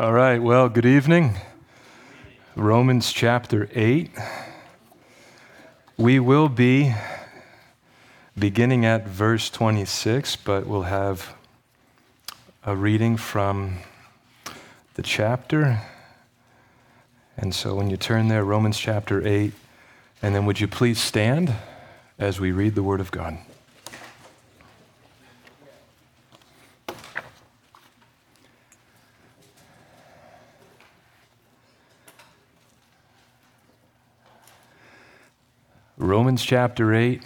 All right, well, good evening. Romans chapter 8. We will be beginning at verse 26, but we'll have a reading from the chapter. And so when you turn there, Romans chapter 8, and then would you please stand as we read the Word of God. Romans chapter 8,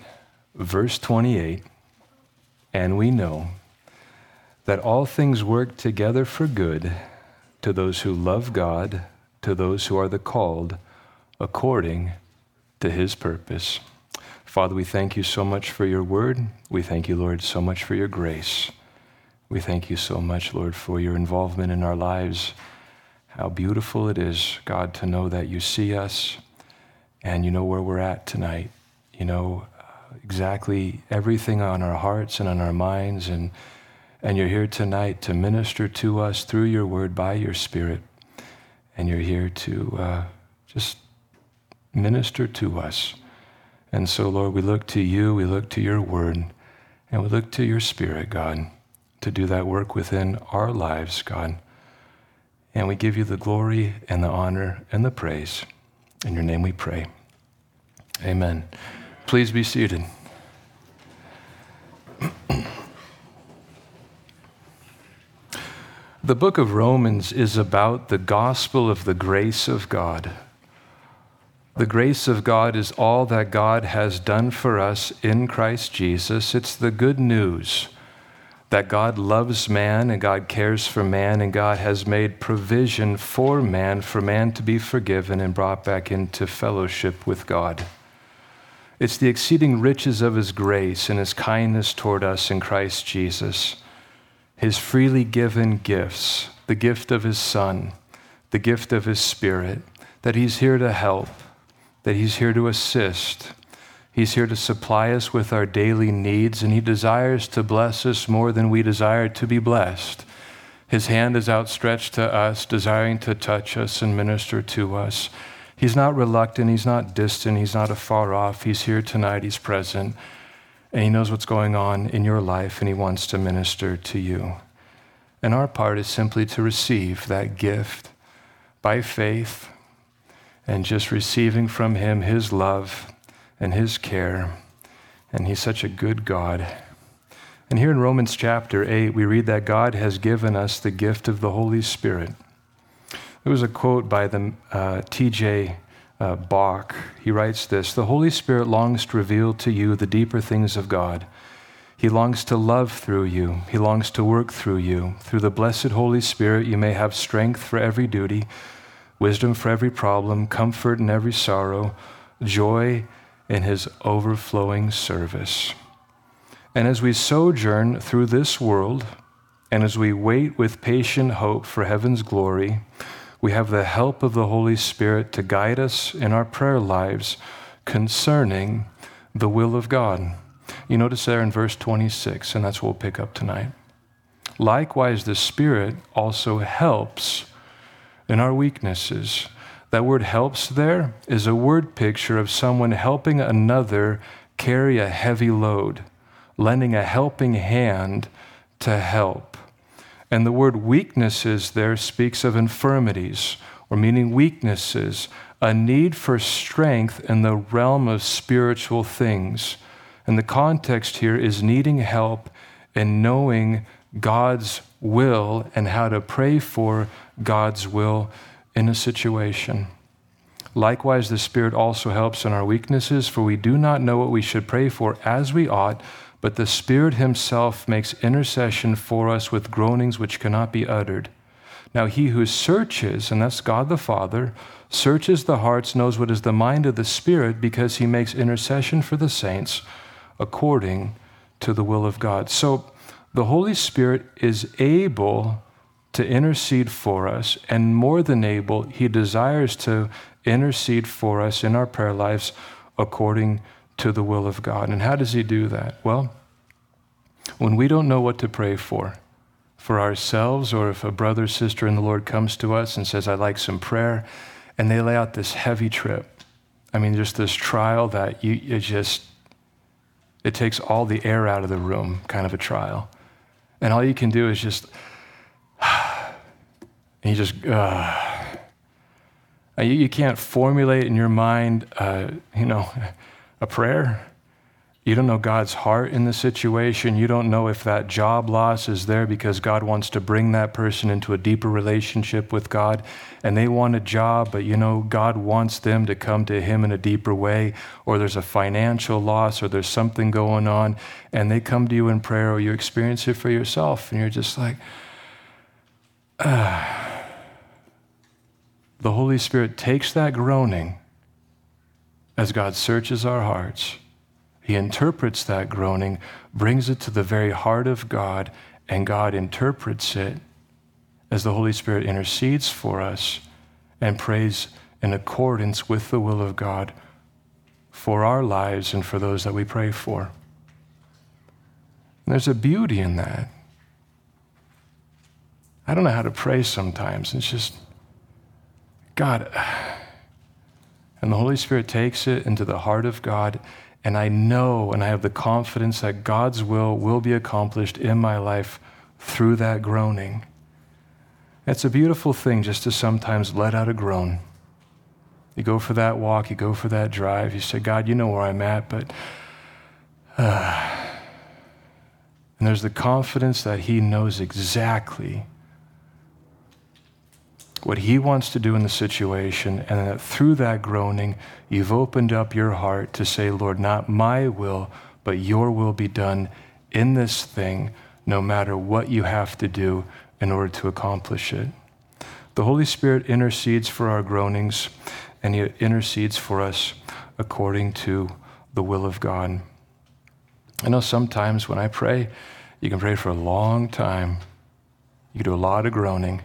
verse 28, and we know that all things work together for good to those who love God, to those who are the called according to his purpose. Father, we thank you so much for your word. We thank you, Lord, so much for your grace. We thank you so much, Lord, for your involvement in our lives. How beautiful it is, God, to know that you see us, and you know where we're at tonight. You know exactly everything on our hearts and on our minds, and you're here tonight to minister to us through your word by your spirit, and you're here to just minister to us. And so, Lord, we look to you, we look to your word, and we look to your spirit, God, to do that work within our lives, God. And we give you the glory and the honor and the praise. In your name we pray. Amen. Please be seated. The book of Romans is about the gospel of the grace of God. The grace of God is all that God has done for us in Christ Jesus. It's the good news that God loves man and God cares for man and God has made provision for man to be forgiven and brought back into fellowship with God. It's the exceeding riches of his grace and his kindness toward us in Christ Jesus, his freely given gifts, the gift of his Son, the gift of his Spirit, that he's here to help, that he's here to assist. He's here to supply us with our daily needs, and he desires to bless us more than we desire to be blessed. His hand is outstretched to us, desiring to touch us and minister to us. He's not reluctant, he's not distant, he's not afar off. He's here tonight, he's present, and he knows what's going on in your life, and he wants to minister to you. And our part is simply to receive that gift by faith and just receiving from him his love and his care, and he's such a good God. And here in Romans chapter 8, we read that God has given us the gift of the Holy Spirit. There was a quote by the T.J. Bach. He writes this: "The Holy Spirit longs to reveal to you the deeper things of God. He longs to love through you. He longs to work through you. Through the blessed Holy Spirit, you may have strength for every duty, wisdom for every problem, comfort in every sorrow, joy in his overflowing service. And as we sojourn through this world, and as we wait with patient hope for heaven's glory, we have the help of the Holy Spirit to guide us in our prayer lives concerning the will of God." You notice there in verse 26, and that's what we'll pick up tonight. "Likewise, the Spirit also helps in our weaknesses." That word "helps" there is a word picture of someone helping another carry a heavy load, lending a helping hand to help. And the word "weaknesses" there speaks of infirmities, or meaning weaknesses, a need for strength in the realm of spiritual things. And the context here is needing help and knowing God's will and how to pray for God's will in a situation. "Likewise, the Spirit also helps in our weaknesses, for we do not know what we should pray for as we ought, but the Spirit himself makes intercession for us with groanings which cannot be uttered. Now he who searches," and that's God the Father, "searches the hearts, knows what is the mind of the Spirit, because he makes intercession for the saints according to the will of God." So the Holy Spirit is able to intercede for us, and more than able, he desires to intercede for us in our prayer lives according to the will of God. And how does he do that? Well, when we don't know what to pray for ourselves, or if a brother, sister in the Lord comes to us and says, I'd like some prayer, and they lay out this heavy trip. I mean, just this trial that it takes all the air out of the room, kind of a trial. And all you can do is just, and you just, you can't formulate in your mind, a prayer. You don't know God's heart in the situation. You don't know if that job loss is there because God wants to bring that person into a deeper relationship with God, and they want a job, but God wants them to come to Him in a deeper way, or there's a financial loss, or there's something going on, and they come to you in prayer, or you experience it for yourself, and you're just like, The Holy Spirit takes that groaning as God searches our hearts. He interprets that groaning, brings it to the very heart of God, and God interprets it as the Holy Spirit intercedes for us and prays in accordance with the will of God for our lives and for those that we pray for. And there's a beauty in that. I don't know how to pray sometimes. It's just, God. And the Holy Spirit takes it into the heart of God, and I know, and I have the confidence that God's will be accomplished in my life through that groaning. It's a beautiful thing just to sometimes let out a groan. You go for that walk, you go for that drive, you say, God, you know where I'm at, but... And there's the confidence that He knows exactly what He wants to do in the situation, and that through that groaning, you've opened up your heart to say, Lord, not my will, but your will be done in this thing, no matter what you have to do in order to accomplish it. The Holy Spirit intercedes for our groanings, and He intercedes for us according to the will of God. I know sometimes when I pray, you can pray for a long time. You can do a lot of groaning.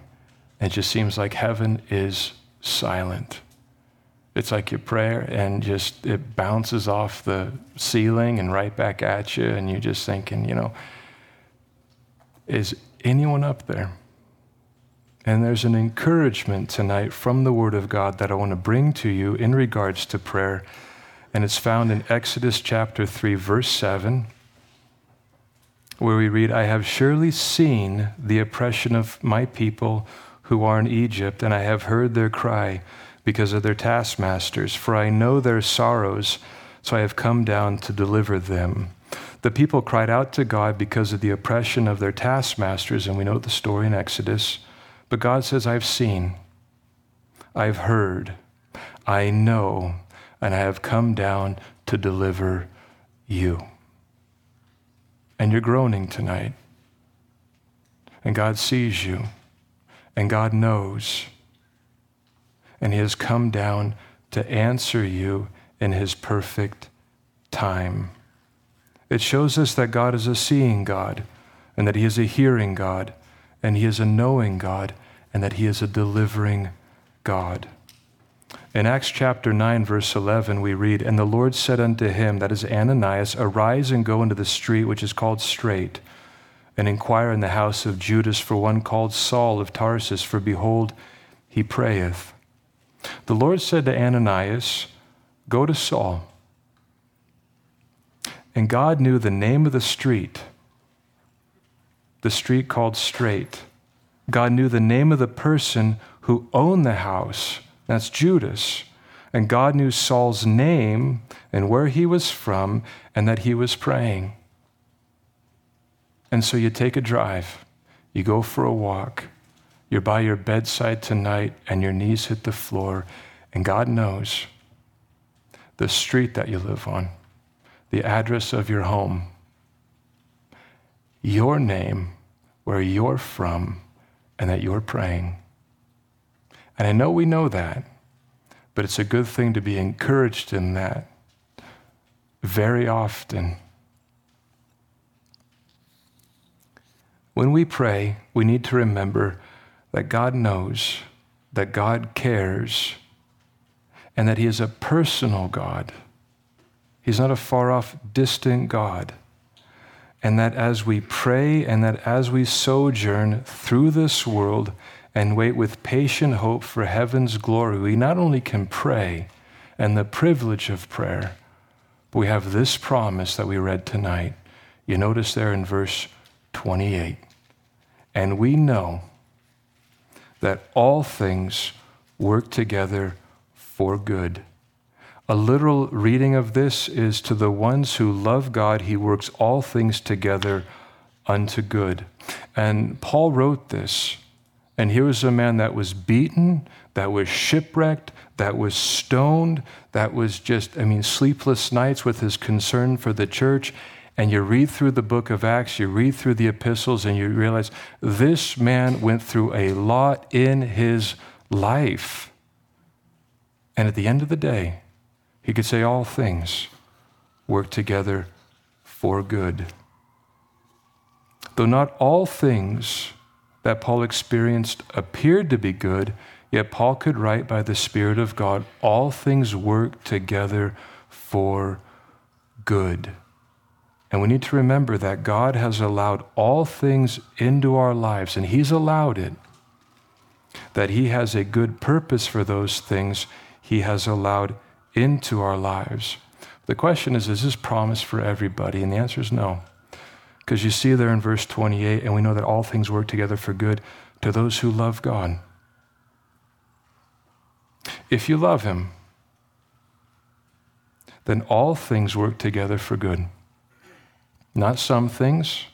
It just seems like heaven is silent. It's like your prayer and just it bounces off the ceiling and right back at you, and you're just thinking, is anyone up there? And there's an encouragement tonight from the Word of God that I want to bring to you in regards to prayer, and it's found in Exodus chapter 3, verse 7. Where we read, I have surely seen the oppression of my people who are in Egypt, and I have heard their cry because of their taskmasters, for I know their sorrows, so I have come down to deliver them. The people cried out to God because of the oppression of their taskmasters, and we know the story in Exodus. But God says, I've seen, I've heard, I know, and I have come down to deliver you. And you're groaning tonight. And God sees you. And God knows. And He has come down to answer you in His perfect time. It shows us that God is a seeing God, and that He is a hearing God, and He is a knowing God, and that He is a delivering God. In Acts chapter 9, verse 11, we read, And the Lord said unto him, that is Ananias, Arise and go into the street which is called Straight, and inquire in the house of Judas for one called Saul of Tarsus, for behold, he prayeth. The Lord said to Ananias, Go to Saul. And God knew the name of the street called Straight. God knew the name of the person who owned the house, that's Judas. And God knew Saul's name and where he was from and that he was praying. And so you take a drive. You go for a walk. You're by your bedside tonight and your knees hit the floor. And God knows the street that you live on, the address of your home, your name, where you're from, and that you're praying. And I know we know that, but it's a good thing to be encouraged in that very often. When we pray, we need to remember that God knows, that God cares, and that He is a personal God. He's not a far-off, distant God. and that as we pray and that as we sojourn through this world and wait with patient hope for heaven's glory, we not only can pray and the privilege of prayer, but we have this promise that we read tonight. You notice there in verse 28, and we know that all things work together for good. A literal reading of this is, to the ones who love God, he works all things together unto good. And Paul wrote this, and here was a man that was beaten, that was shipwrecked, that was stoned, that was just, sleepless nights with his concern for the church. And you read through the book of Acts, you read through the epistles, and you realize this man went through a lot in his life. And at the end of the day, he could say all things work together for good. Though not all things that Paul experienced appeared to be good, yet Paul could write by the Spirit of God, all things work together for good. And we need to remember that God has allowed all things into our lives, and he's allowed it, that he has a good purpose for those things he has allowed into our lives. The question is this promise for everybody? And the answer is no. Because you see there in verse 28, and we know that all things work together for good to those who love God. If you love him, then all things work together for good. Not some things,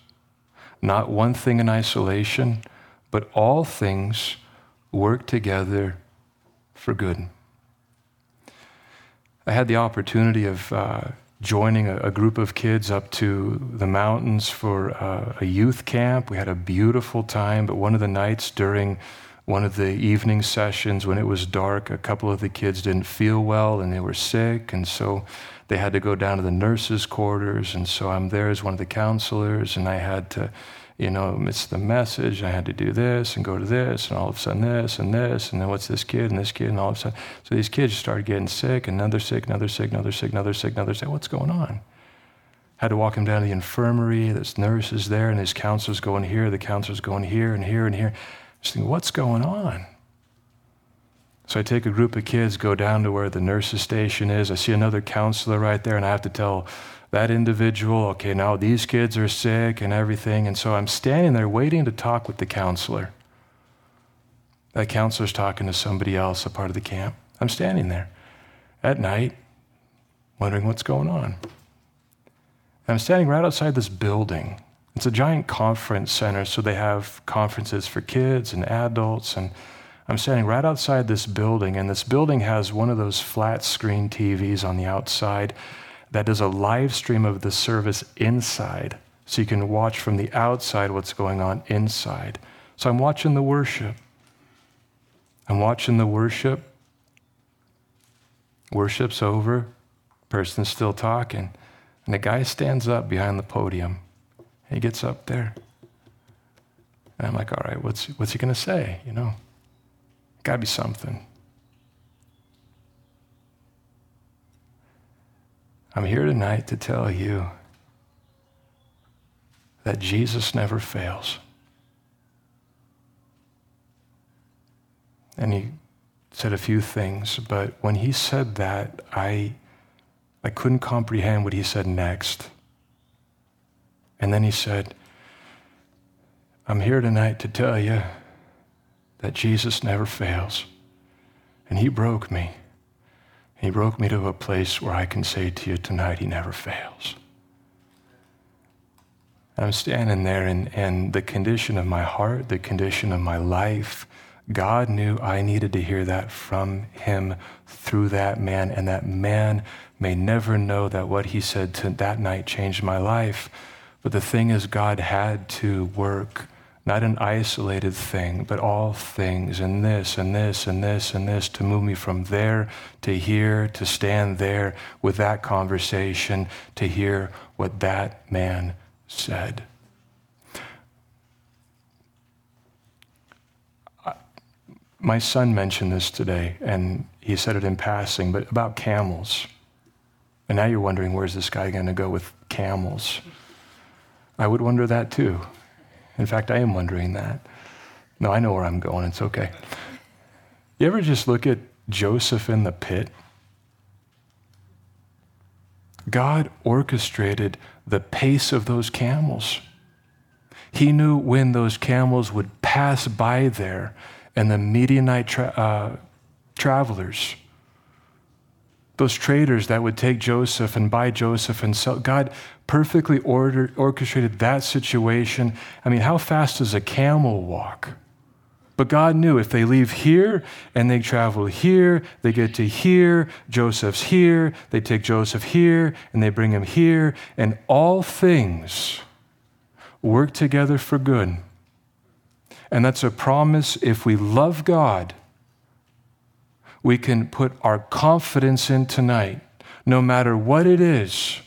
not one thing in isolation, but all things work together for good. I had the opportunity of joining a group of kids up to the mountains for a youth camp. We had a beautiful time, but one of the nights during one of the evening sessions when it was dark, a couple of the kids didn't feel well and they were sick, and so they had to go down to the nurses' quarters, and so I'm there as one of the counselors, and I had to, miss the message, I had to do this and go to this, and all of a sudden this and this, and then what's this kid, and all of a sudden, so these kids started getting sick, and another sick, another sick, another sick, another sick, another sick, what's going on? Had to walk him down to the infirmary, this nurse is there, and his counselor's going here, the counselor's going here and here and here. Just thinking, what's going on? So I take a group of kids, go down to where the nurse's station is. I see another counselor right there, and I have to tell that individual, okay, now these kids are sick and everything. And so I'm standing there waiting to talk with the counselor. That counselor's talking to somebody else, a part of the camp. I'm standing there at night, wondering what's going on. I'm standing right outside this building. It's a giant conference center, so they have conferences for kids and adults, and I'm standing right outside this building, and this building has one of those flat screen TVs on the outside that does a live stream of the service inside, so you can watch from the outside what's going on inside. So I'm watching the worship. Worship's over, person's still talking, and a guy stands up behind the podium. He gets up there, and I'm like, all right, what's he gonna say? Gotta be something. I'm here tonight to tell you that Jesus never fails. And he said a few things, but when he said that, I couldn't comprehend what he said next. And then he said, I'm here tonight to tell you that Jesus never fails. And he broke me. He broke me to a place where I can say to you tonight, he never fails. And I'm standing there, and the condition of my heart, the condition of my life, God knew I needed to hear that from him through that man, and that man may never know that what he said that night changed my life. But the thing is, God had to work, not an isolated thing, but all things, and this, and this, and this, and this, to move me from there to here, to stand there with that conversation, to hear what that man said. My son mentioned this today, and he said it in passing, but about camels. And now you're wondering, where's this guy gonna go with camels? I would wonder that too. In fact, I am wondering that. No, I know where I'm going. It's okay. You ever just look at Joseph in the pit? God orchestrated the pace of those camels. He knew when those camels would pass by there, and the Midianite travelers, those traders that would take Joseph and buy Joseph and sell, God perfectly orchestrated that situation. I mean, how fast does a camel walk? But God knew if they leave here and they travel here, they get to here, Joseph's here, they take Joseph here and they bring him here, and all things work together for good. And that's a promise. If we love God, we can put our confidence in tonight, no matter what it is.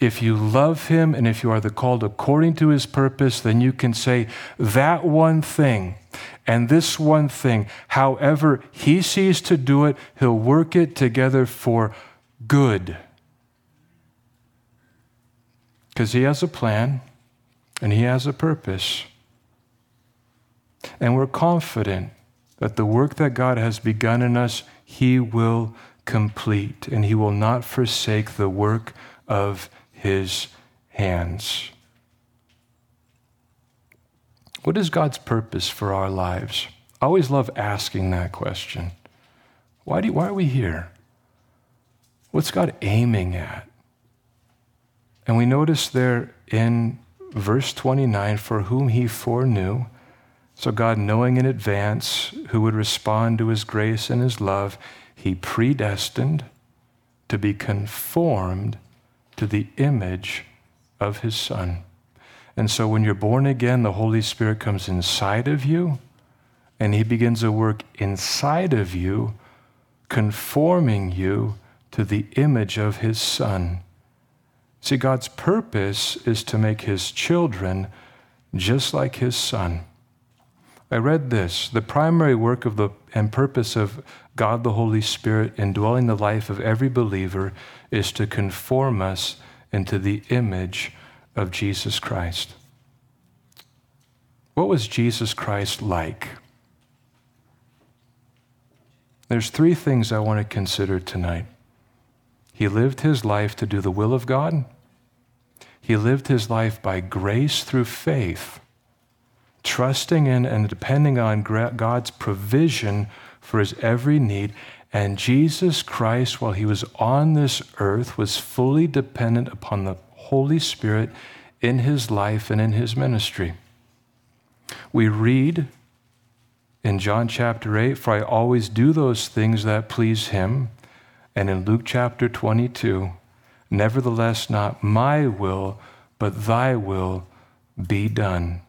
If you love him and if you are the called according to his purpose, then you can say that one thing and this one thing, however he sees to do it, he'll work it together for good. Because he has a plan and he has a purpose. And we're confident that the work that God has begun in us, he will complete, and he will not forsake the work of his hands. What is God's purpose for our lives? I always love asking that question. Why are we here? What's God aiming at? And we notice there in verse 29, for whom he foreknew, so God, knowing in advance who would respond to his grace and his love, he predestined to be conformed to the image of his Son. And so when you're born again, the Holy Spirit comes inside of you, and he begins a work inside of you, conforming you to the image of his Son. See, God's purpose is to make his children just like his Son. I read this: the primary work of the and purpose of God the Holy Spirit indwelling the life of every believer is to conform us into the image of Jesus Christ. What was Jesus Christ like? There's three things I want to consider tonight. He lived his life to do the will of God. He lived his life by grace through faith, trusting in and depending on God's provision for his every need. And Jesus Christ, while he was on this earth, was fully dependent upon the Holy Spirit in his life and in his ministry. We read in John chapter 8, for I always do those things that please him. And in Luke chapter 22, nevertheless, not my will, but thy will be done.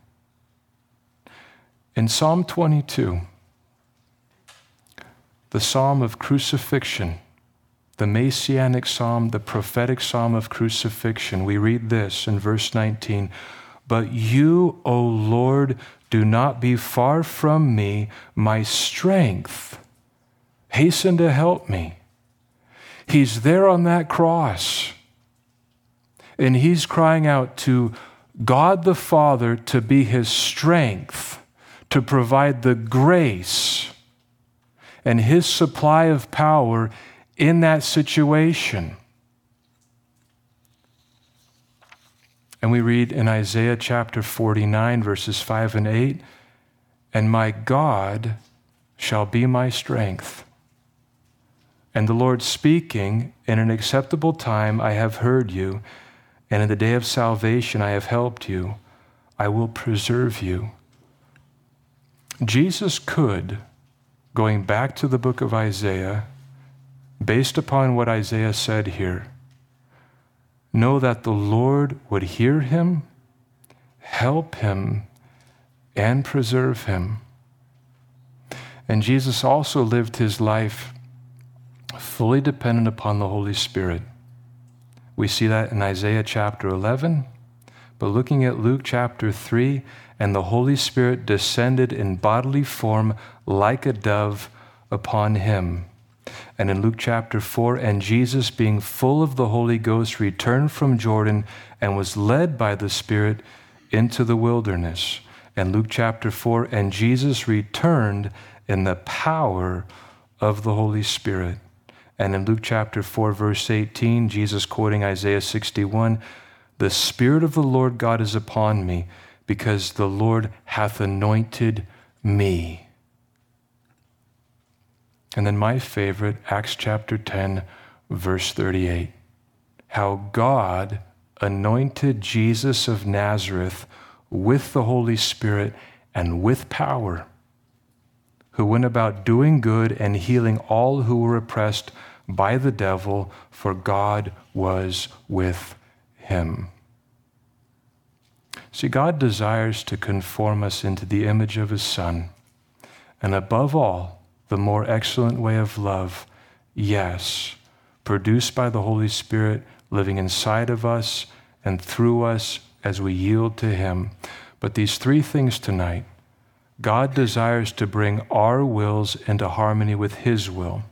In Psalm 22, the psalm of crucifixion, the Messianic psalm, the prophetic psalm of crucifixion, we read this in verse 19, but you, O Lord, do not be far from me, my strength, hasten to help me. He's there on that cross, and he's crying out to God the Father to be his strength, to provide the grace and his supply of power in that situation. And we read in Isaiah chapter 49, verses 5 and 8, and my God shall be my strength. And the Lord speaking, in an acceptable time I have heard you, and in the day of salvation I have helped you. I will preserve you. Jesus could, going back to the book of Isaiah, based upon what Isaiah said here, know that the Lord would hear him, help him, and preserve him. And Jesus also lived his life fully dependent upon the Holy Spirit. We see that in Isaiah chapter 11, but looking at Luke chapter 3, and the Holy Spirit descended in bodily form like a dove upon him. And in Luke chapter 4, and Jesus, being full of the Holy Ghost, returned from Jordan and was led by the Spirit into the wilderness. And Luke chapter 4, and Jesus returned in the power of the Holy Spirit. And in Luke chapter 4, verse 18, Jesus quoting Isaiah 61, "The Spirit of the Lord God is upon me, because the Lord hath anointed me." And then my favorite, Acts chapter 10, verse 38, how God anointed Jesus of Nazareth with the Holy Spirit and with power, who went about doing good and healing all who were oppressed by the devil, for God was with him. See, God desires to conform us into the image of his Son. And above all, the more excellent way of love, yes, produced by the Holy Spirit living inside of us and through us as we yield to him. But these three things tonight, God desires to bring our wills into harmony with his will.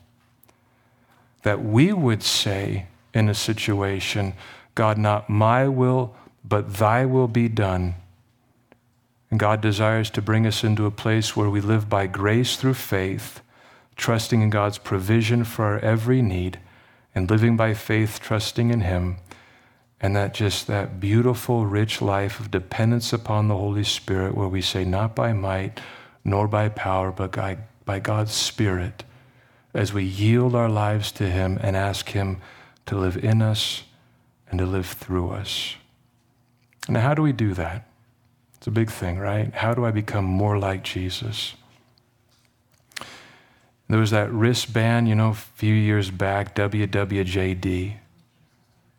That we would say in a situation, "God, not my will, but thy will be done." And God desires to bring us into a place where we live by grace through faith, trusting in God's provision for our every need, and living by faith, trusting in him. And that beautiful, rich life of dependence upon the Holy Spirit, where we say, not by might, nor by power, but by God's Spirit, as we yield our lives to him and ask him to live in us and to live through us. Now, how do we do that? It's a big thing, right? How do I become more like Jesus? There was that wristband, a few years back, WWJD.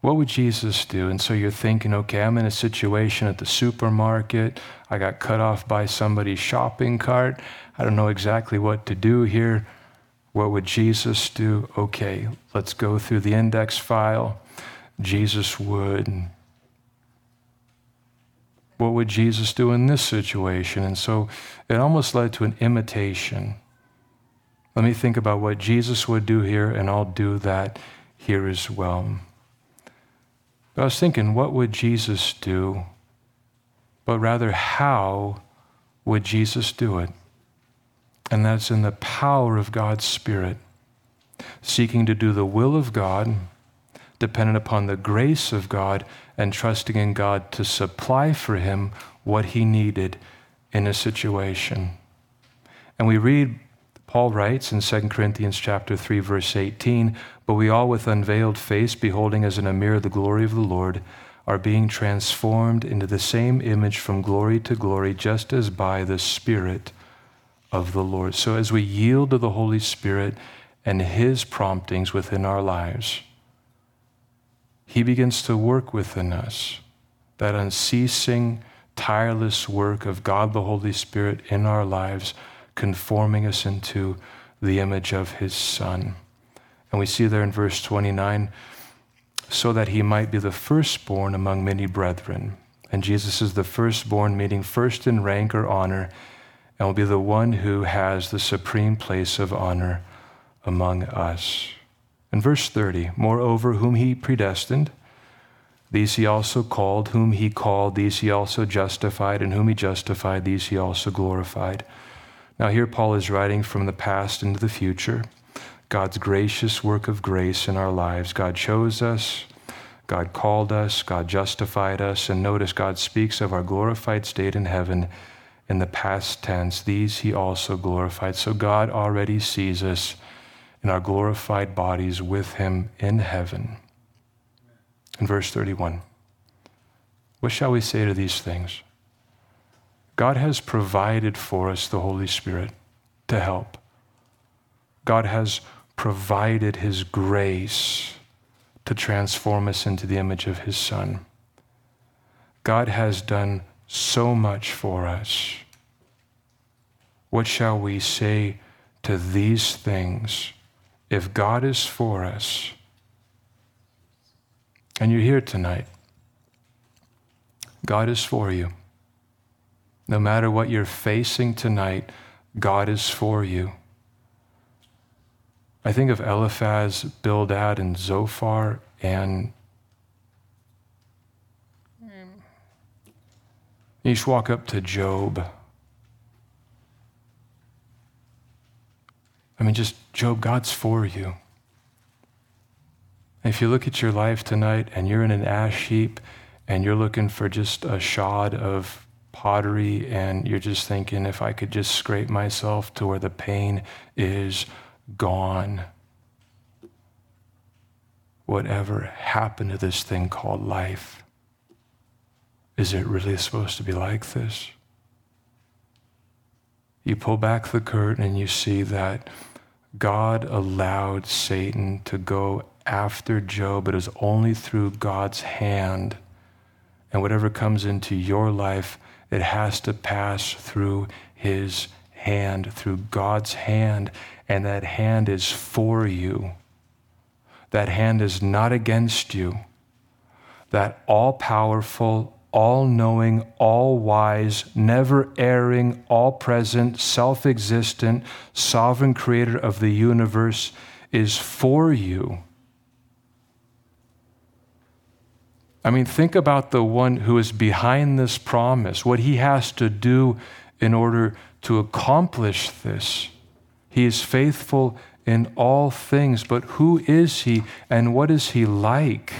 What would Jesus do? And so you're thinking, okay, I'm in a situation at the supermarket. I got cut off by somebody's shopping cart. I don't know exactly what to do here. What would Jesus do? Okay, let's go through the index file. Jesus would. What would Jesus do in this situation? And so it almost led to an imitation. Let me think about what Jesus would do here, and I'll do that here as well. But I was thinking, what would Jesus do? But rather, how would Jesus do it? And that's in the power of God's Spirit, seeking to do the will of God, dependent upon the grace of God, and trusting in God to supply for him what he needed in a situation. And we read, Paul writes in 2 Corinthians chapter 3, verse 18, "But we all with unveiled face, beholding as in a mirror the glory of the Lord, are being transformed into the same image from glory to glory, just as by the Spirit of the Lord." So as we yield to the Holy Spirit and his promptings within our lives, he begins to work within us, that unceasing, tireless work of God the Holy Spirit in our lives, conforming us into the image of his Son. And we see there in verse 29, "So that he might be the firstborn among many brethren." And Jesus is the firstborn, meaning first in rank or honor, and will be the one who has the supreme place of honor among us. In verse 30, "Moreover, whom he predestined, these he also called. Whom he called, these he also justified. And whom he justified, these he also glorified." Now here Paul is writing from the past into the future, God's gracious work of grace in our lives. God chose us, God called us, God justified us, and notice God speaks of our glorified state in heaven in the past tense. These he also glorified. So God already sees us in our glorified bodies with him in heaven. In verse 31, what shall we say to these things? God has provided for us the Holy Spirit to help. God has provided his grace to transform us into the image of his Son. God has done so much for us. What shall we say to these things? If God is for us, and you're here tonight, God is for you. No matter what you're facing tonight, God is for you. I think of Eliphaz, Bildad, and Zophar, and you just walk up to Job. I mean, just, Job, God's for you. If you look at your life tonight and you're in an ash heap and you're looking for just a shod of pottery and you're just thinking, if I could just scrape myself to where the pain is gone, whatever happened to this thing called life? Is it really supposed to be like this? You pull back the curtain and you see that God allowed Satan to go after Job, but it was only through God's hand. And whatever comes into your life, it has to pass through his hand, through God's hand. And that hand is for you. That hand is not against you. That all-powerful, all-knowing, all-wise, never-erring, all-present, self-existent, sovereign creator of the universe is for you. I mean, think about the one who is behind this promise, what he has to do in order to accomplish this. He is faithful in all things, but who is he and what is he like?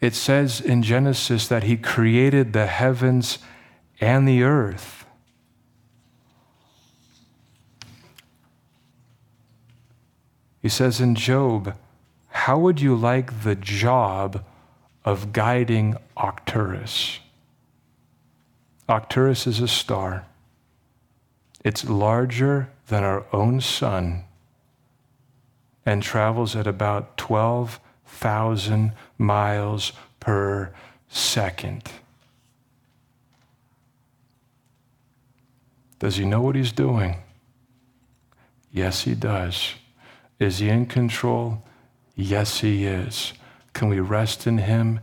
It says in Genesis that he created the heavens and the earth. He says in Job, how would you like the job of guiding Arcturus? Arcturus is a star. It's larger than our own sun and travels at about 12,000 miles per second. Does he know what he's doing? Yes, he does. Is he in control? Yes, he is. Can we rest in him?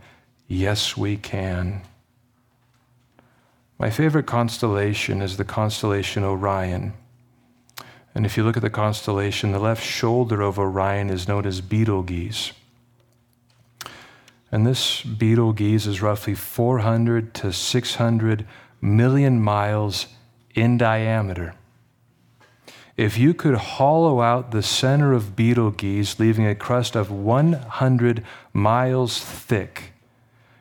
Yes, we can. My favorite constellation is the constellation Orion. And if you look at the constellation, the left shoulder of Orion is known as Betelgeuse. And this Betelgeuse is roughly 400 to 600 million miles in diameter. If you could hollow out the center of Betelgeuse, leaving a crust of 100 miles thick,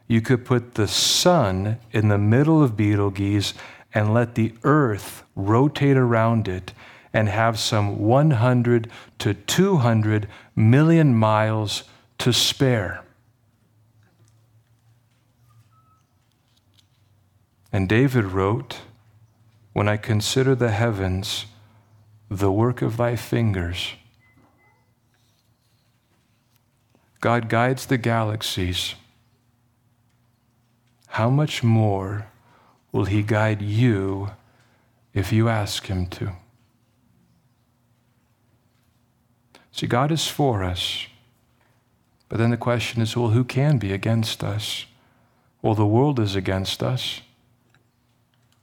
you could put the sun in the middle of Betelgeuse and let the earth rotate around it and have some 100 to 200 million miles to spare. And David wrote, when I consider the heavens, the work of thy fingers. God guides the galaxies. How much more will he guide you if you ask him to? See, God is for us. But then the question is, well, who can be against us? Well, the world is against us.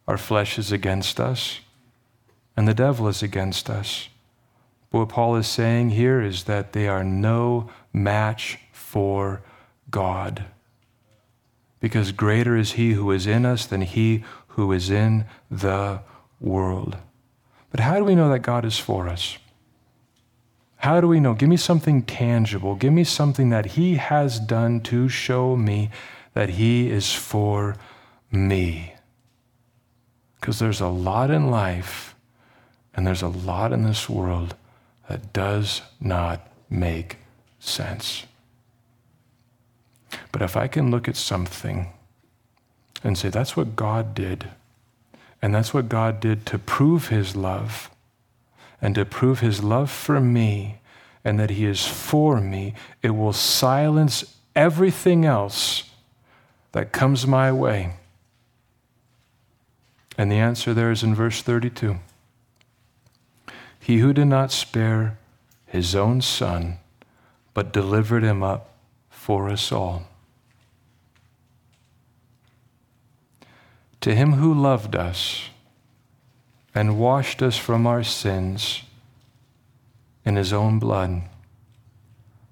Our flesh is against us, and the devil is against us. But what Paul is saying here is that they are no match for God, because greater is he who is in us than he who is in the world. But how do we know that God is for us? How do we know? Give me something tangible. Give me something that he has done to show me that he is for me. Because there's a lot in life, and there's a lot in this world that does not make sense. But if I can look at something and say, that's what God did, and that's what God did to prove his love, and to prove his love for me, and that he is for me, it will silence everything else that comes my way. And the answer there is in verse 32. He who did not spare his own son, but delivered him up for us all. To him who loved us and washed us from our sins in his own blood.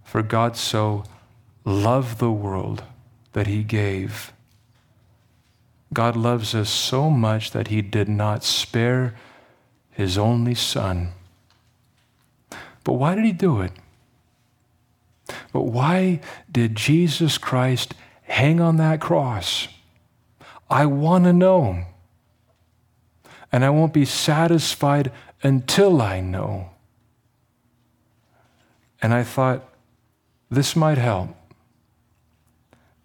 For God so loved the world that he gave. God loves us so much that he did not spare his only son. But why did he do it? But why did Jesus Christ hang on that cross? I want to know. And I won't be satisfied until I know. And I thought, this might help.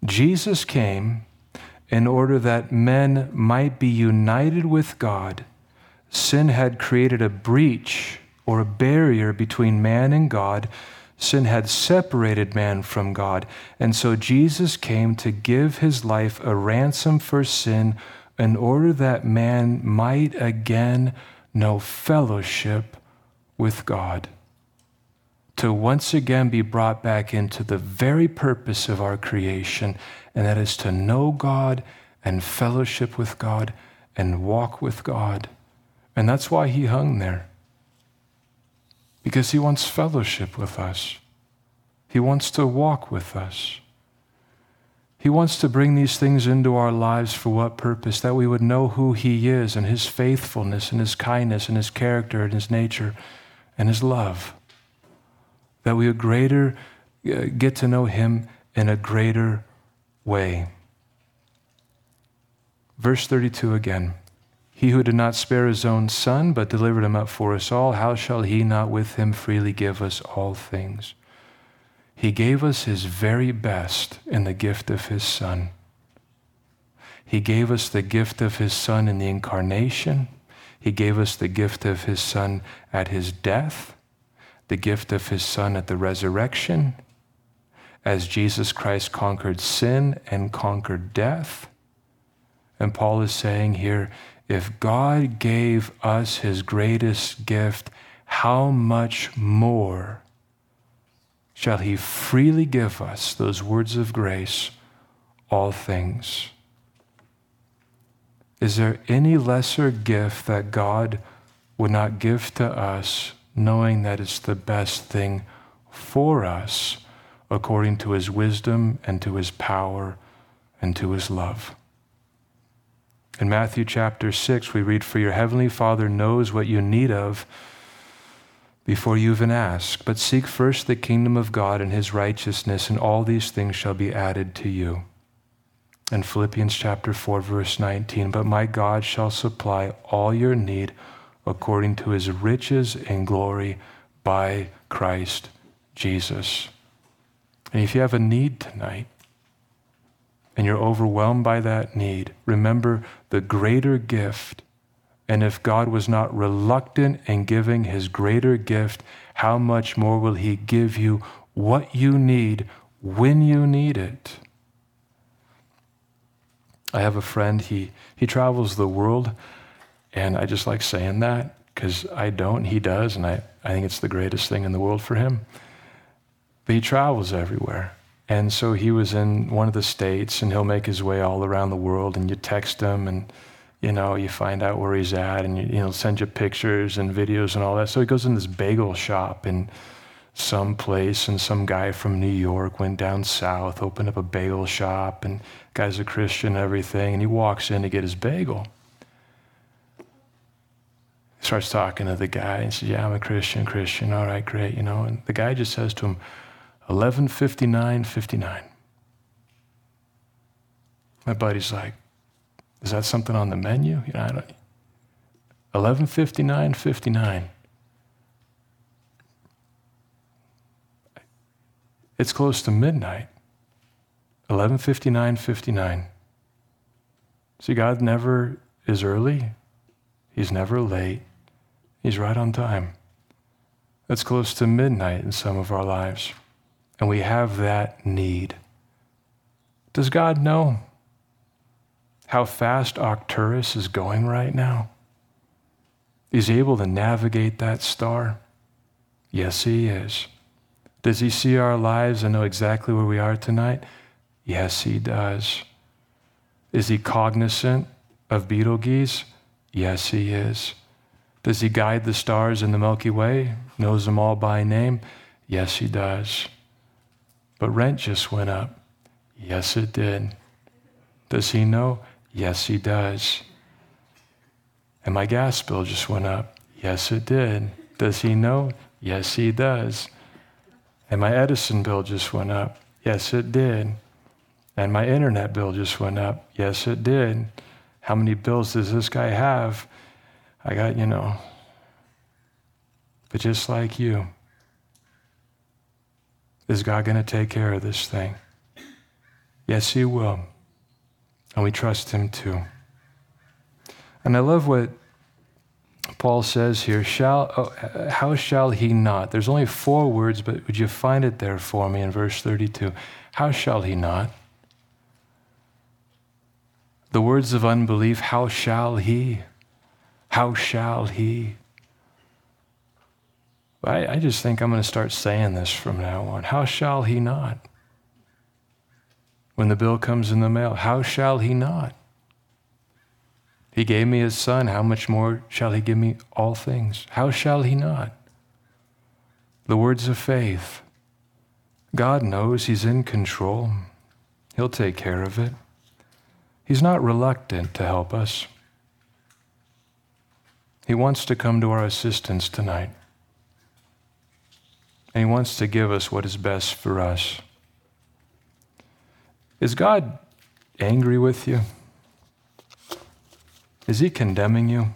Jesus came in order that men might be united with God. Sin had created a breach or a barrier between man and God. Sin had separated man from God. And so Jesus came to give his life a ransom for sin in order that man might again know fellowship with God, to once again be brought back into the very purpose of our creation, and that is to know God and fellowship with God and walk with God. And that's why he hung there, because he wants fellowship with us. He wants to walk with us. He wants to bring these things into our lives for what purpose? That we would know who he is and his faithfulness and his kindness and his character and his nature and his love. That we would get to know him in a greater way. Verse 32 again. He who did not spare his own son, but delivered him up for us all, how shall he not with him freely give us all things? He gave us his very best in the gift of his son. He gave us the gift of his son in the incarnation. He gave us the gift of his son at his death, the gift of his son at the resurrection, as Jesus Christ conquered sin and conquered death. And Paul is saying here, if God gave us his greatest gift, how much more shall he freely give us, those words of grace, all things? Is there any lesser gift that God would not give to us, knowing that it's the best thing for us, according to his wisdom and to his power and to his love? In Matthew chapter 6, we read, "For your heavenly Father knows what you need of before you even ask, but seek first the kingdom of God and his righteousness, and all these things shall be added to you." And Philippians chapter 4, verse 19, "But my God shall supply all your need according to his riches and glory by Christ Jesus." And if you have a need tonight, and you're overwhelmed by that need, remember the greater gift. And if God was not reluctant in giving his greater gift, how much more will he give you what you need when you need it? I have a friend, he travels the world, and I just like saying that because I don't, he does, and I think it's the greatest thing in the world for him. But he travels everywhere. And so he was in one of the states, and he'll make his way all around the world, and you text him, and you know, you find out where he's at, and you send you pictures and videos and all that. So he goes in this bagel shop in some place, and some guy from New York went down south, opened up a bagel shop, and the guy's a Christian and everything, and he walks in to get his bagel. He starts talking to the guy and says, "Yeah, I'm a Christian, all right, great," you know. And the guy just says to him, $11.59.59. My buddy's like, "Is that something on the menu?" You know, I don't. $11.59.59. It's close to midnight. $11.59.59. See, God never is early. He's never late. He's right on time. That's close to midnight in some of our lives, and we have that need. Does God know how fast Arcturus is going right now? Is he able to navigate that star? Yes, he is. Does he see our lives and know exactly where we are tonight? Yes, he does. Is he cognizant of Betelgeuse? Yes, he is. Does he guide the stars in the Milky Way? Knows them all by name? Yes, he does. But rent just went up. Yes, it did. Does he know? Yes, he does. And my gas bill just went up. Yes, it did. Does he know? Yes, he does. And my Edison bill just went up. Yes, it did. And my internet bill just went up. Yes, it did. How many bills does this guy have? I got, But just like you, is God going to take care of this thing? Yes, he will. And we trust him too. And I love what Paul says here, how shall he not? There's only four words, but would you find it there for me in verse 32? How shall he not? The words of unbelief, how shall he? How shall he? I just think I'm going to start saying this from now on. How shall he not? When the bill comes in the mail, how shall he not? He gave me his son, how much more shall he give me all things? How shall he not? The words of faith. God knows he's in control. He'll take care of it. He's not reluctant to help us. He wants to come to our assistance tonight. And he wants to give us what is best for us. Is God angry with you? Is he condemning you?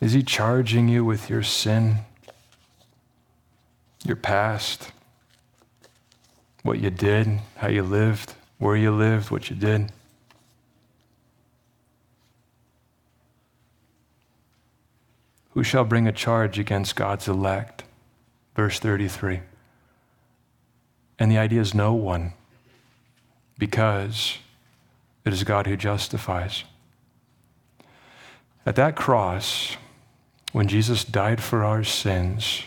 Is he charging you with your sin, your past, what you did, how you lived, where you lived, what you did? Who shall bring a charge against God's elect? Verse 33. And the idea is no one, because it is God who justifies. At that cross, when Jesus died for our sins,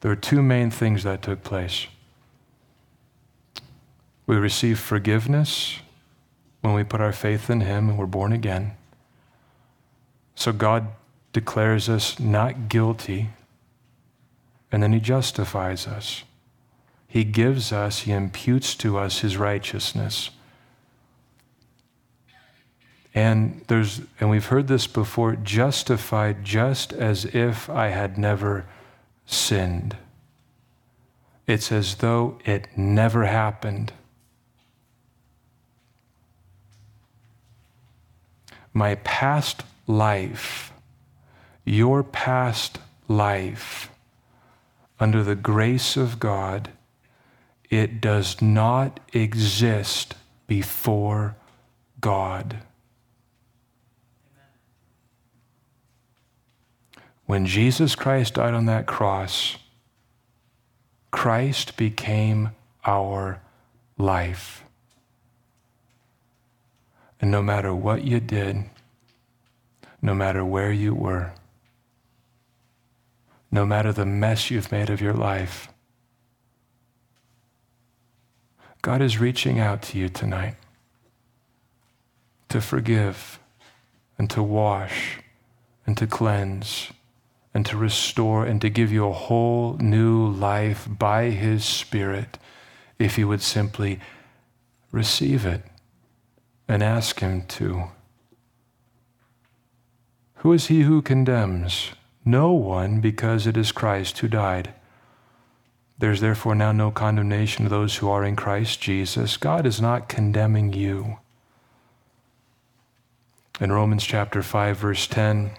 there were two main things that took place. We receive forgiveness when we put our faith in him and we're born again. So God declares us not guilty, and then he justifies us. He gives us, he imputes to us his righteousness. And we've heard this before, justified just as if I had never sinned. It's as though it never happened. My past life, your past life, under the grace of God, it does not exist before God. When Jesus Christ died on that cross, Christ became our life. And no matter what you did, no matter where you were, no matter the mess you've made of your life, God is reaching out to you tonight to forgive and to wash and to cleanse and to restore and to give you a whole new life by his Spirit if you would simply receive it and ask him to. Who is he who condemns? No one, because it is Christ who died. There's therefore now no condemnation to those who are in Christ Jesus. God is not condemning you. In Romans chapter 5, verse 10,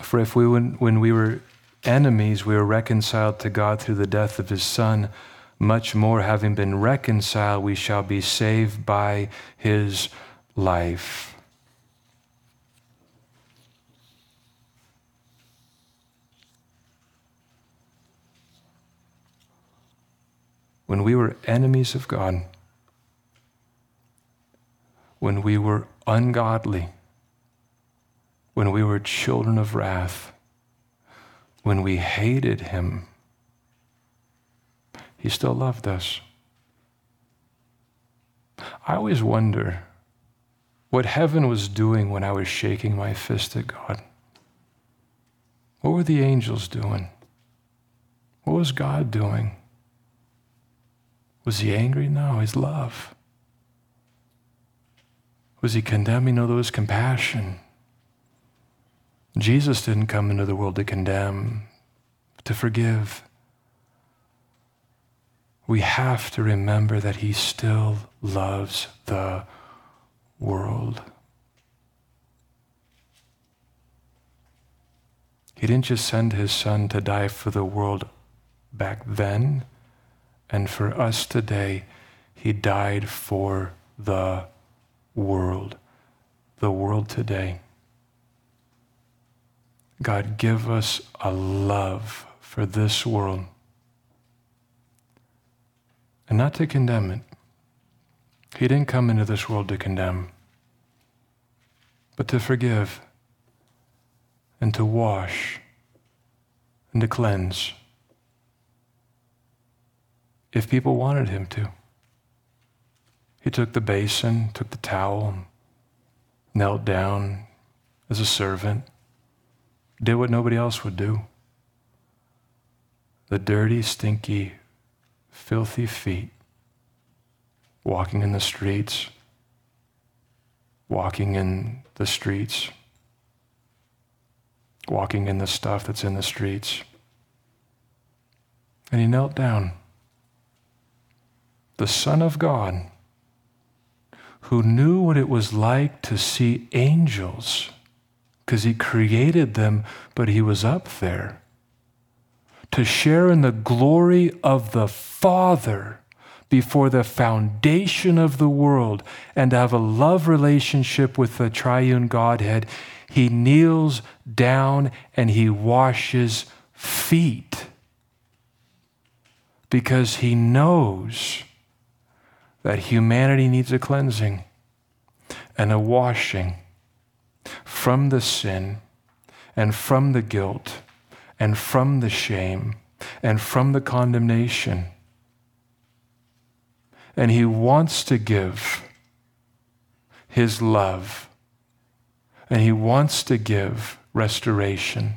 for if when we were enemies, we were reconciled to God through the death of his Son, much more, having been reconciled, we shall be saved by his life. When we were enemies of God, when we were ungodly, when we were children of wrath, when we hated him, he still loved us. I always wonder what heaven was doing when I was shaking my fist at God What were the angels doing? What was God doing? Was he angry? No, he's love. Was he condemning? No, there was compassion. Jesus didn't come into the world to condemn, but to forgive. We have to remember that he still loves the world. He didn't just send his son to die for the world back then and for us today. He died for the world today. God, give us a love for this world. And not to condemn it. He didn't come into this world to condemn, but to forgive and to wash and to cleanse. If people wanted him to, he took the basin, took the towel, knelt down as a servant, did what nobody else would do. The dirty, stinky, filthy feet, walking in the streets, walking in the stuff that's in the streets. And he knelt down. The Son of God, who knew what it was like to see angels, because he created them, but he was up there, to share in the glory of the Father before the foundation of the world and to have a love relationship with the triune Godhead. He kneels down and he washes feet because he knows that humanity needs a cleansing and a washing from the sin and from the guilt and from the shame and from the condemnation. And he wants to give his love. And he wants to give restoration.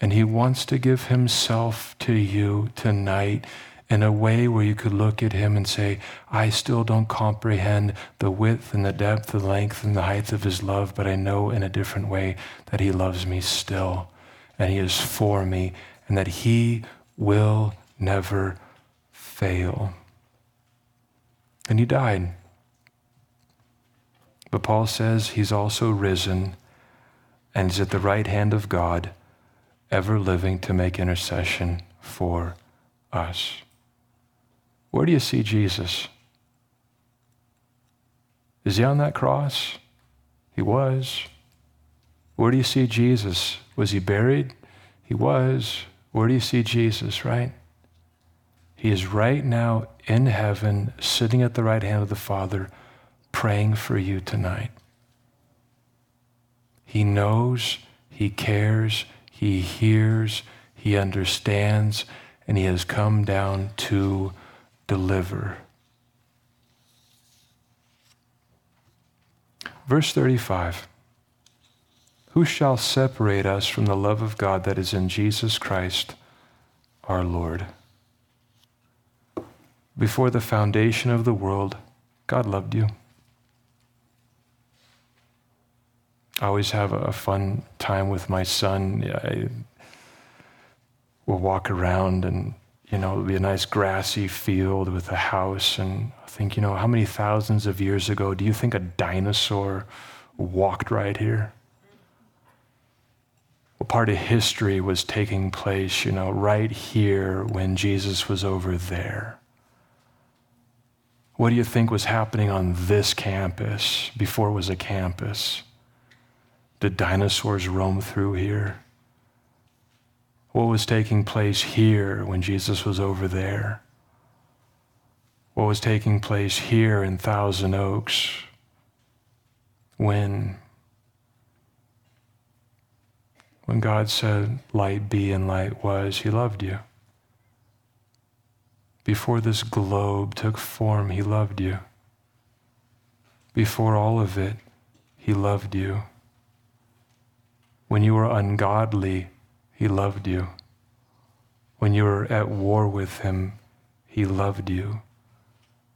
And he wants to give himself to you tonight in a way where you could look at him and say, I still don't comprehend the width and the depth, the length and the height of his love, but I know in a different way that he loves me still and he is for me and that he will never fail. And he died. But Paul says he's also risen and is at the right hand of God, ever living to make intercession for us. Where do you see Jesus? Is he on that cross? He was. Where do you see Jesus? Was he buried? He was. Where do you see Jesus, right? He is right now in heaven, sitting at the right hand of the Father, praying for you tonight. He knows, he cares, he hears, he understands, and he has come down to deliver. Verse 35, who shall separate us from the love of God that is in Jesus Christ, our Lord? Before the foundation of the world, God loved you. I always have a fun time with my son. We'll walk around and, it'll be a nice grassy field with a house. And I think, how many thousands of years ago do you think a dinosaur walked right here? Well, part of history was taking place, right here when Jesus was over there. What do you think was happening on this campus before it was a campus? Did dinosaurs roam through here? What was taking place here when Jesus was over there? What was taking place here in Thousand Oaks? When God said, light be and light was, he loved you. Before this globe took form, he loved you. Before all of it, he loved you. When you were ungodly, He loved you. When you were at war with him, he loved you.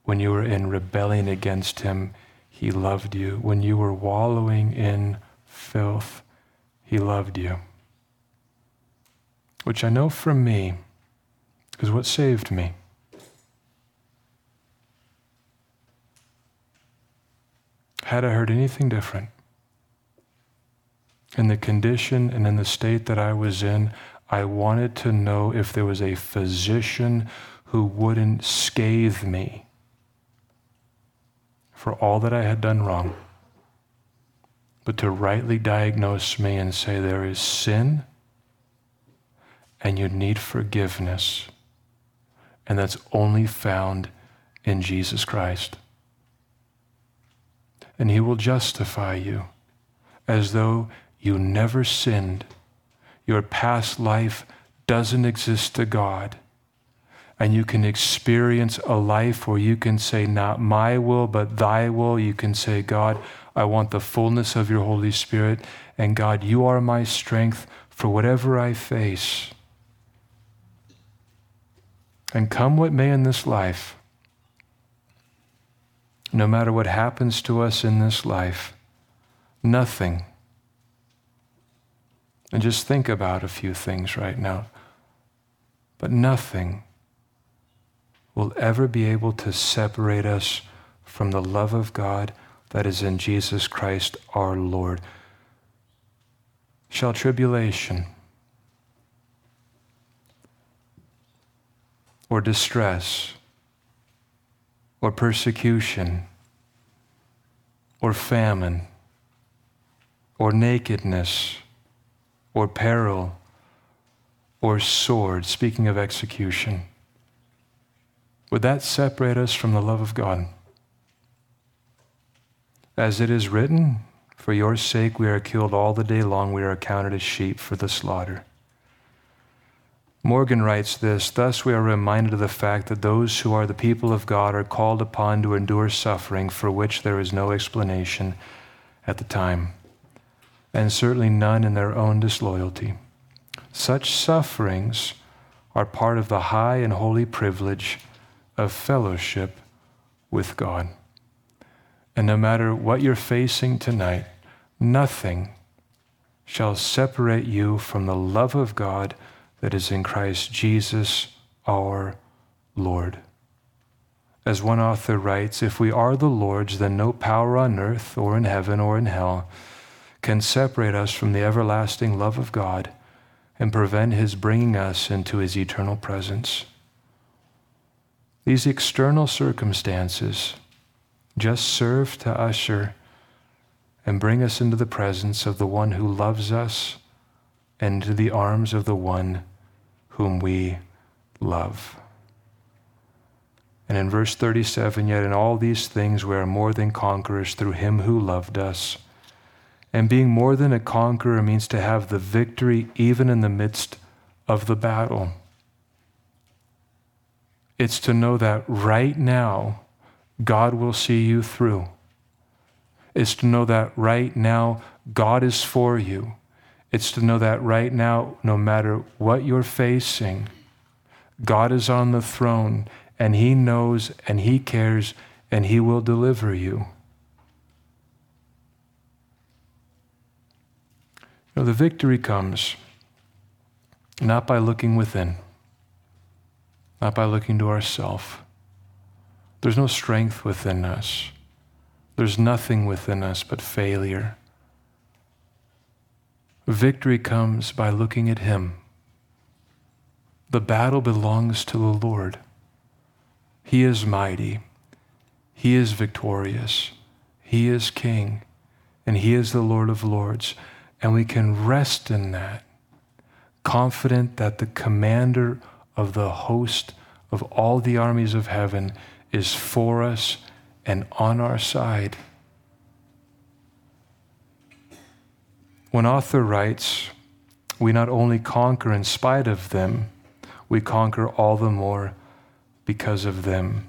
When you were in rebellion against him, he loved you. When you were wallowing in filth, he loved you. Which I know from me is what saved me. Had I heard anything different, in the condition and in the state that I was in, I wanted to know if there was a physician who wouldn't scathe me for all that I had done wrong, but to rightly diagnose me and say, there is sin and you need forgiveness, and that's only found in Jesus Christ. And he will justify you as though you never sinned. Your past life doesn't exist to God. And you can experience a life where you can say, not my will, but thy will. You can say, God, I want the fullness of your Holy Spirit. And God, you are my strength for whatever I face. And come what may in this life, no matter what happens to us in this life, nothing. And just think about a few things right now. But nothing will ever be able to separate us from the love of God that is in Jesus Christ our Lord. Shall tribulation or distress or persecution, or famine, or nakedness, or peril, or sword, speaking of execution, would that separate us from the love of God? As it is written, for your sake we are killed all the day long, we are accounted as sheep for the slaughter. Morgan writes this, thus we are reminded of the fact that those who are the people of God are called upon to endure suffering for which there is no explanation at the time, and certainly none in their own disloyalty. Such sufferings are part of the high and holy privilege of fellowship with God. And no matter what you're facing tonight, nothing shall separate you from the love of God that is in Christ Jesus, our Lord. As one author writes, if we are the Lord's, then no power on earth or in heaven or in hell can separate us from the everlasting love of God and prevent his bringing us into his eternal presence. These external circumstances just serve to usher and bring us into the presence of the one who loves us and to the arms of the one whom we love. And in verse 37, yet in all these things we are more than conquerors through him who loved us. And being more than a conqueror means to have the victory even in the midst of the battle. It's to know that right now, God will see you through. It's to know that right now, God is for you. It's to know that right now, no matter what you're facing, God is on the throne, and he knows, and he cares, and he will deliver you. You know, the victory comes not by looking within, not by looking to ourselves. There's no strength within us. There's nothing within us but failure. Victory comes by looking at him. The battle belongs to the Lord. He is mighty. He is victorious. He is King. And he is the Lord of Lords. And we can rest in that, confident that the commander of the host of all the armies of heaven is for us and on our side. When author writes, we not only conquer in spite of them, we conquer all the more because of them.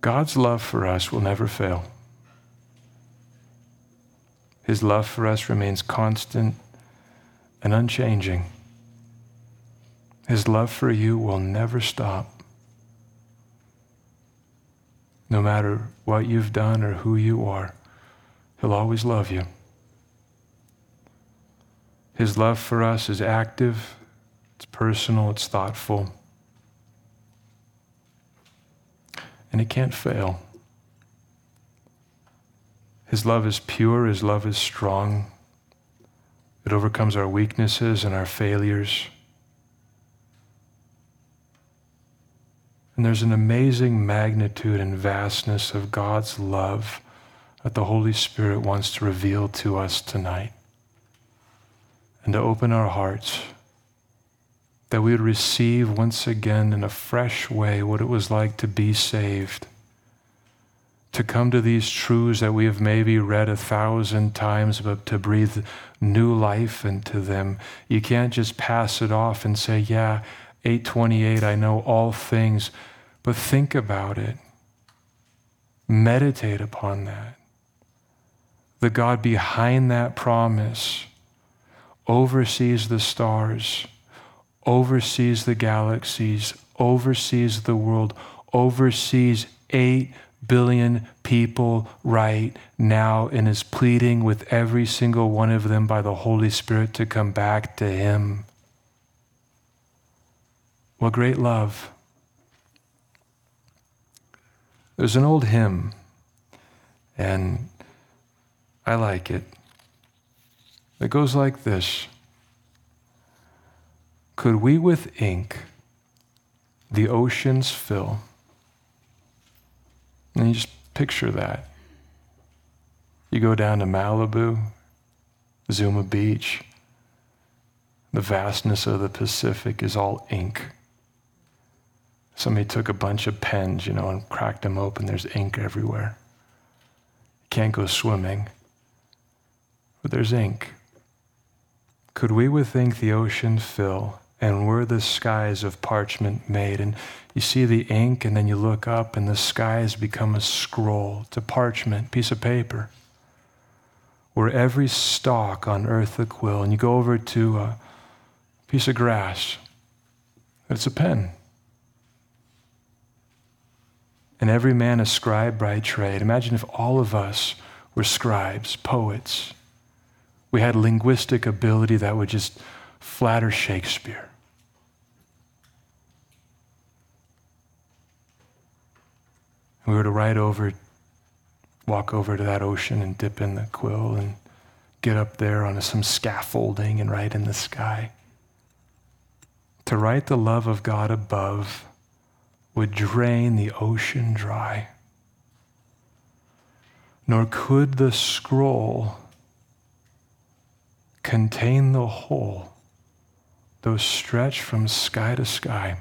God's love for us will never fail. His love for us remains constant and unchanging. His love for you will never stop. No matter what you've done or who you are, He'll always love you. His love for us is active, it's personal, it's thoughtful, and it can't fail. His love is pure, His love is strong. It overcomes our weaknesses and our failures. And there's an amazing magnitude and vastness of God's love that the Holy Spirit wants to reveal to us tonight and to open our hearts, that we would receive once again in a fresh way what it was like to be saved, to come to these truths that we have maybe read 1,000 times, but to breathe new life into them. You can't just pass it off and say, yeah, 8:28, I know all things, but think about it. Meditate upon that. The God behind that promise oversees the stars, oversees the galaxies, oversees the world, oversees 8 billion people right now, and is pleading with every single one of them by the Holy Spirit to come back to Him. What great love. There's an old hymn, and I like it. It goes like this. Could we with ink the oceans fill? And you just picture that. You go down to Malibu, Zuma Beach. The vastness of the Pacific is all ink. Somebody took a bunch of pens, and cracked them open. There's ink everywhere. You can't go swimming, but there's ink. Could we with ink the ocean fill? And were the skies of parchment made? And you see the ink, and then you look up, and the skies become a scroll. It's a parchment, piece of paper. Were every stalk on earth a quill? And you go over to a piece of grass. It's a pen. And every man a scribe by trade. Imagine if all of us were scribes, poets. We had linguistic ability that would just flatter Shakespeare. We were to walk over to that ocean and dip in the quill and get up there on some scaffolding and write in the sky. To write the love of God above would drain the ocean dry. Nor could the scroll contain the whole, though stretched from sky to sky.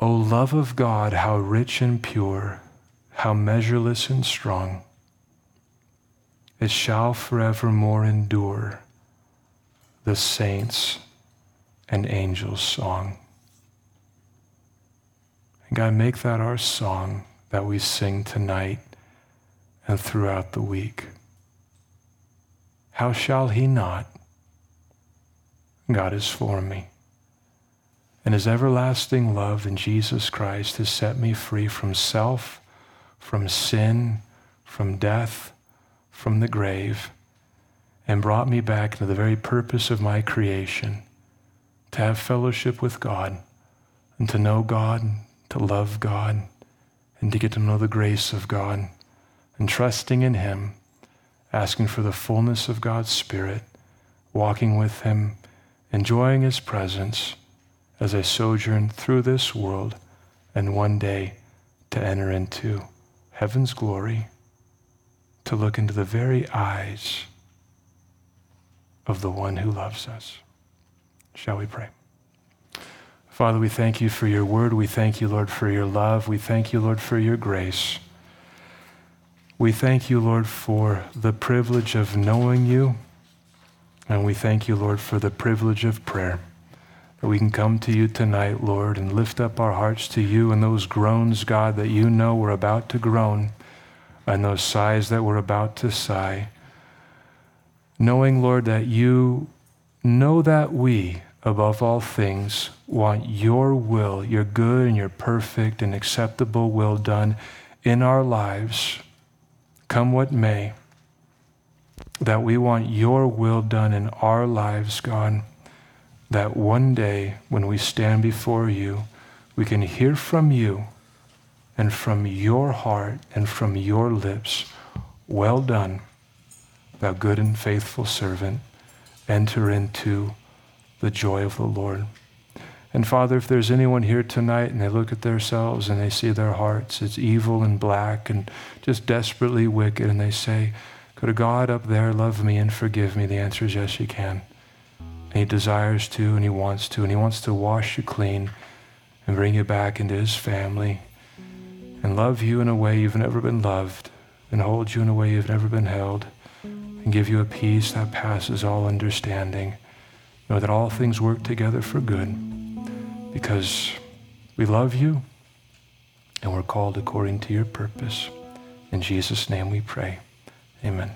O love of God, how rich and pure, how measureless and strong, it shall forevermore endure the saints' and angels' song. And God, make that our song that we sing tonight and throughout the week. How shall He not? God is for me, and His everlasting love in Jesus Christ has set me free from self, from sin, from death, from the grave, and brought me back to the very purpose of my creation, to have fellowship with God, and to know God, to love God, and to get to know the grace of God, and trusting in Him, asking for the fullness of God's Spirit, walking with Him, enjoying His presence as I sojourn through this world, and one day to enter into heaven's glory, to look into the very eyes of the one who loves us. Shall we pray? Father, we thank you for your word. We thank you, Lord, for your love. We thank you, Lord, for your grace. We thank you, Lord, for the privilege of knowing you. And we thank you, Lord, for the privilege of prayer. That we can come to you tonight, Lord, and lift up our hearts to you and those groans, God, that you know we're about to groan, and those sighs that we're about to sigh. Knowing, Lord, that you know that we, above all things, want your will, your good and your perfect and acceptable will done in our lives, come what may, that we want your will done in our lives, God, that one day when we stand before you, we can hear from you and from your heart and from your lips, well done, thou good and faithful servant, enter into the joy of the Lord. And Father, if there's anyone here tonight and they look at themselves and they see their hearts, it's evil and black and just desperately wicked, and they say, could a God up there love me and forgive me? The answer is yes, he can. And he desires to, and he wants to, and he wants to wash you clean and bring you back into his family and love you in a way you've never been loved and hold you in a way you've never been held and give you a peace that passes all understanding. Know that all things work together for good because we love you and we're called according to your purpose. In Jesus' name we pray. Amen.